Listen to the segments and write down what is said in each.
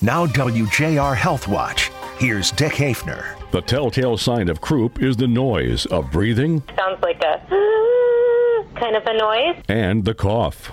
Now WJR Health Watch. Here's Dick Hafner. The telltale sign of croup is the noise of breathing. Sounds like a kind of a noise. And the cough.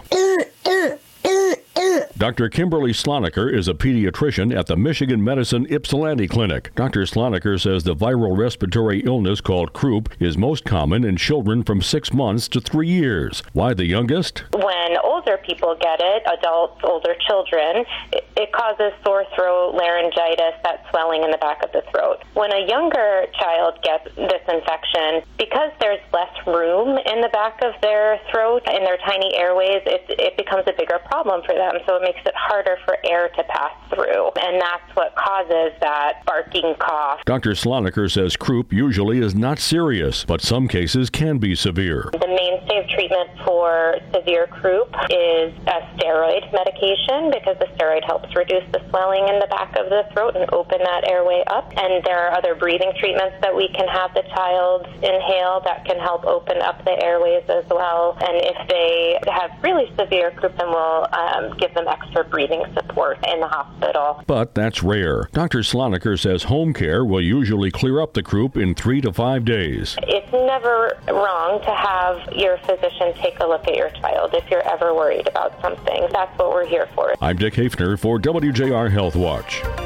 Dr. Kimberly Sloniker is a pediatrician at the Michigan Medicine Ypsilanti Clinic. Dr. Sloniker says the viral respiratory illness called croup is most common in children from 6 months to 3 years. Why the youngest? When older people get it, adults, older children, it causes sore throat, laryngitis, that swelling in the back of the throat. When a younger child gets this infection, because there's less room in the back of their throat, in their tiny airways, it becomes a bigger problem for them. So it makes it harder for air to pass through, and that's what causes that barking cough. Dr. Sloniker says croup usually is not serious, but some cases can be severe. The mainstay of treatment for severe croup is a steroid medication because the steroid helps reduce the swelling in the back of the throat and open that airway up. And there are other breathing treatments that we can have the child inhale that can help open up the airways as well. And if they have really severe croup, then we'll give them extra breathing support in the hospital. But that's rare. Dr. Sloniker says home care will usually clear up the croup in 3 to 5 days. It's never wrong to have your physician take a look at your child if you're ever worried about something. That's what we're here for. I'm Dick Hafner for WJR Health Watch.